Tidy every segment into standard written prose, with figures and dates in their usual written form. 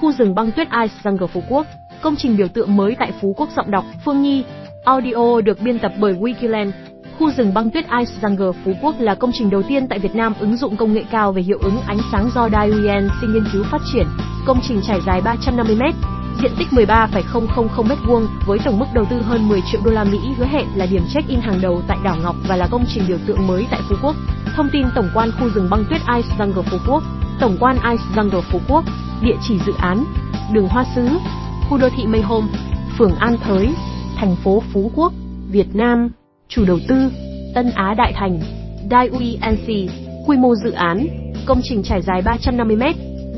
khu rừng băng tuyết Ice Jungle Phú Quốc, công trình biểu tượng mới tại Phú Quốc. Giọng đọc Phương Nhi. Audio được biên tập bởi Wikiland. Khu rừng băng tuyết Ice Jungle Phú Quốc là công trình đầu tiên tại Việt Nam ứng dụng công nghệ cao về hiệu ứng ánh sáng do Daewoo E&C nghiên cứu phát triển. Công trình trải dài 350 m, diện tích 13,000 m2 với tổng mức đầu tư hơn 10 triệu đô la Mỹ, hứa hẹn là điểm check-in hàng đầu tại đảo Ngọc và là công trình biểu tượng mới tại Phú Quốc. Thông tin tổng quan khu rừng băng tuyết Ice Jungle Phú Quốc. Tổng quan Ice Jungle Phú Quốc. Địa chỉ dự án: đường Hoa Sứ, khu đô thị Meyhomes, phường An Thới, thành phố Phú Quốc, Việt Nam. Chủ đầu tư: Tân Á Đại Thành, Daewoo E&C. Quy mô dự án: công trình trải dài 350 m,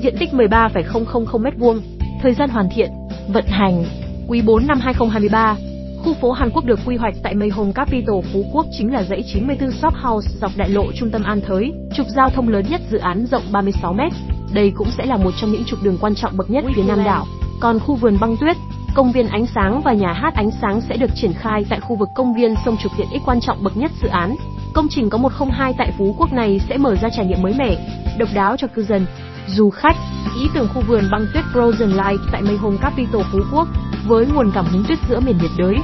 diện tích 13,000 m2. Thời gian hoàn thiện, vận hành: quý 4 năm 2023. Khu phố Hàn Quốc được quy hoạch tại Meyhomes Capital Phú Quốc chính là dãy 94 Shop House dọc đại lộ trung tâm An Thới, trục giao thông lớn nhất dự án rộng 36 m. Đây cũng sẽ là một trong những trục đường quan trọng bậc nhất phía Nam đảo. Còn khu vườn băng tuyết, công viên ánh sáng và nhà hát ánh sáng sẽ được triển khai tại khu vực công viên sông trục tiện ích quan trọng bậc nhất dự án. Công trình có 102 tại Phú Quốc này sẽ mở ra trải nghiệm mới mẻ, độc đáo cho cư dân, du khách. Ý tưởng khu vườn băng tuyết Frozen Light tại Meyhomes Capital Phú Quốc với nguồn cảm hứng tuyết giữa miền nhiệt đới.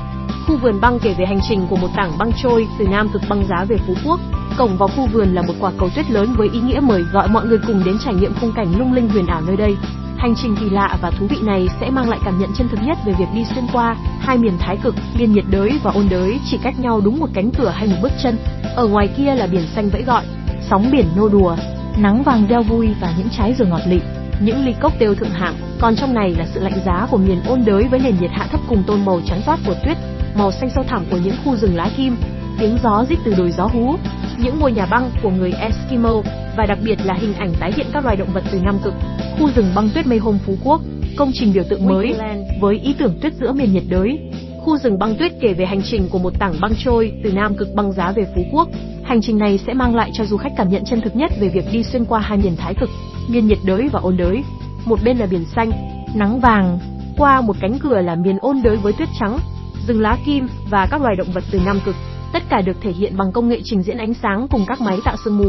Khu vườn băng kể về hành trình của một tảng băng trôi từ nam cực băng giá về Phú Quốc. Cổng vào khu vườn là một quả cầu tuyết lớn với ý nghĩa mời gọi mọi người cùng đến trải nghiệm khung cảnh lung linh huyền ảo nơi đây. Hành trình kỳ lạ và thú vị này sẽ mang lại cảm nhận chân thực nhất về việc đi xuyên qua hai miền thái cực, miền nhiệt đới và ôn đới, chỉ cách nhau đúng một cánh cửa hay một bước chân. Ở ngoài kia là biển xanh vẫy gọi, sóng biển nô đùa, nắng vàng reo vui và những trái dừa ngọt lịm, những ly cocktail thượng hạng. Còn trong này là sự lạnh giá của miền ôn đới với nền nhiệt hạ thấp cùng tông màu trắng toát của tuyết, màu xanh sâu thẳm của những khu rừng lá kim, tiếng gió rít từ đồi gió hú, những ngôi nhà băng của người Eskimo và đặc biệt là hình ảnh tái hiện các loài động vật từ Nam Cực. Khu rừng băng tuyết Meyhomes Phú Quốc, công trình biểu tượng mới với ý tưởng tuyết giữa miền nhiệt đới. Khu rừng băng tuyết kể về hành trình của một tảng băng trôi từ Nam Cực băng giá về Phú Quốc. Hành trình này sẽ mang lại cho du khách cảm nhận chân thực nhất về việc đi xuyên qua hai miền thái cực, miền nhiệt đới và ôn đới. Một bên là biển xanh, nắng vàng, qua một cánh cửa là miền ôn đới với tuyết trắng, rừng lá kim và các loài động vật từ Nam Cực. Tất cả được thể hiện bằng công nghệ trình diễn ánh sáng cùng các máy tạo sương mù,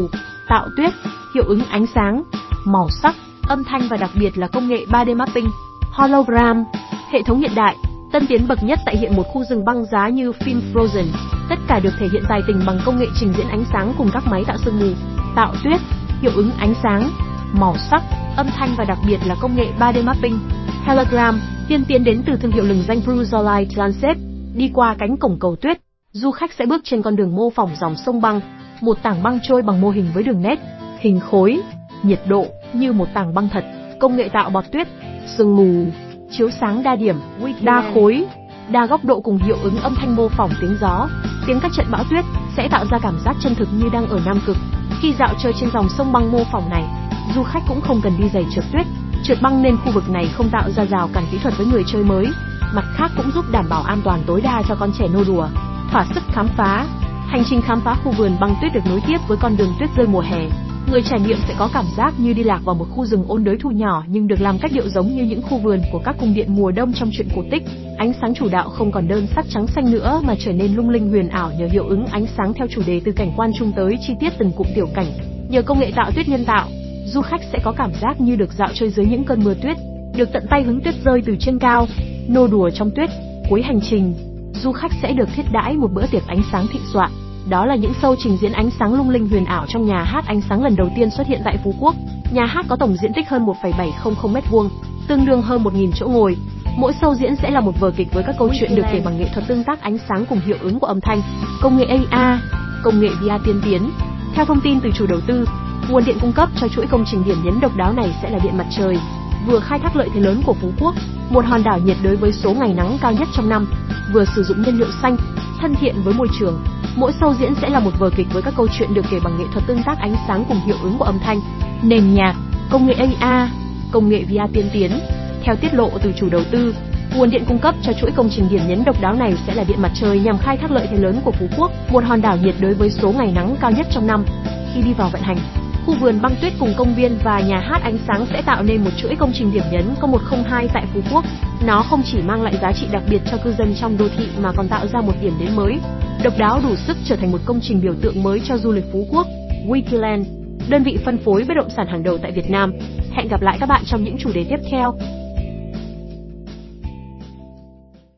tạo tuyết, hiệu ứng ánh sáng, màu sắc, âm thanh và đặc biệt là công nghệ 3D mapping, hologram, hệ thống hiện đại, tân tiến bậc nhất tại hiện một khu rừng băng giá như phim Frozen. Tất cả được thể hiện tài tình bằng công nghệ trình diễn ánh sáng cùng các máy tạo sương mù, tạo tuyết, hiệu ứng ánh sáng, màu sắc, âm thanh và đặc biệt là công nghệ 3D mapping, hologram, tiên tiến đến từ thương hiệu lừng danh Bruiser Light Lancet. Đi qua cánh cổng cầu tuyết, du khách sẽ bước trên con đường mô phỏng dòng sông băng, một tảng băng trôi bằng mô hình với đường nét, hình khối, nhiệt độ như một tảng băng thật, công nghệ tạo bọt tuyết, sương mù, chiếu sáng đa điểm, đa khối, đa góc độ cùng hiệu ứng âm thanh mô phỏng tiếng gió, tiếng các trận bão tuyết sẽ tạo ra cảm giác chân thực như đang ở Nam Cực. Khi dạo chơi trên dòng sông băng mô phỏng này, du khách cũng không cần đi giày trượt tuyết, trượt băng nên khu vực này không tạo ra rào cản kỹ thuật với người chơi mới, mặt khác cũng giúp đảm bảo an toàn tối đa cho con trẻ nô đùa. Thỏa sức khám phá. Hành trình khám phá khu vườn băng tuyết được nối tiếp với con đường tuyết rơi mùa hè. Người trải nghiệm sẽ có cảm giác như đi lạc vào một khu rừng ôn đới thu nhỏ nhưng được làm cách điệu giống như những khu vườn của các cung điện mùa đông trong truyện cổ tích. Ánh sáng chủ đạo không còn đơn sắc trắng xanh nữa mà trở nên lung linh huyền ảo nhờ hiệu ứng ánh sáng theo chủ đề từ cảnh quan chung tới chi tiết từng cụm tiểu cảnh. Nhờ công nghệ tạo tuyết nhân tạo, du khách sẽ có cảm giác như được dạo chơi dưới những cơn mưa tuyết, được tận tay hứng tuyết rơi từ trên cao, nô đùa trong tuyết. Cuối hành trình, du khách sẽ được thiết đãi một bữa tiệc ánh sáng thịnh soạn. Đó là những show trình diễn ánh sáng lung linh huyền ảo trong nhà hát ánh sáng lần đầu tiên xuất hiện tại Phú Quốc. Nhà hát có tổng diện tích hơn 1,700 m2, tương đương hơn 1.000 chỗ ngồi. Mỗi show diễn sẽ là một vở kịch với các câu chuyện được kể bằng nghệ thuật tương tác ánh sáng cùng hiệu ứng của âm thanh, công nghệ AR, công nghệ VR tiên tiến. Theo thông tin từ chủ đầu tư, nguồn điện cung cấp cho chuỗi công trình điểm nhấn độc đáo này sẽ là điện mặt trời, vừa khai thác lợi thế lớn của Phú Quốc, một hòn đảo nhiệt đới với số ngày nắng cao nhất trong năm, vừa sử dụng nhiên liệu xanh, thân thiện với môi trường. Mỗi show diễn sẽ là một vở kịch với các câu chuyện được kể bằng nghệ thuật tương tác ánh sáng cùng hiệu ứng của âm thanh, nền nhạc, công nghệ AR, công nghệ VR tiên tiến. Theo tiết lộ từ chủ đầu tư, nguồn điện cung cấp cho chuỗi công trình điểm nhấn độc đáo này sẽ là điện mặt trời nhằm khai thác lợi thế lớn của Phú Quốc, một hòn đảo nhiệt đới với số ngày nắng cao nhất trong năm. Khi đi vào vận hành, khu vườn băng tuyết cùng công viên và nhà hát ánh sáng sẽ tạo nên một chuỗi công trình điểm nhấn có 102 tại Phú Quốc. Nó không chỉ mang lại giá trị đặc biệt cho cư dân trong đô thị mà còn tạo ra một điểm đến mới, độc đáo đủ sức trở thành một công trình biểu tượng mới cho du lịch Phú Quốc. Wikiland, đơn vị phân phối bất động sản hàng đầu tại Việt Nam. Hẹn gặp lại các bạn trong những chủ đề tiếp theo.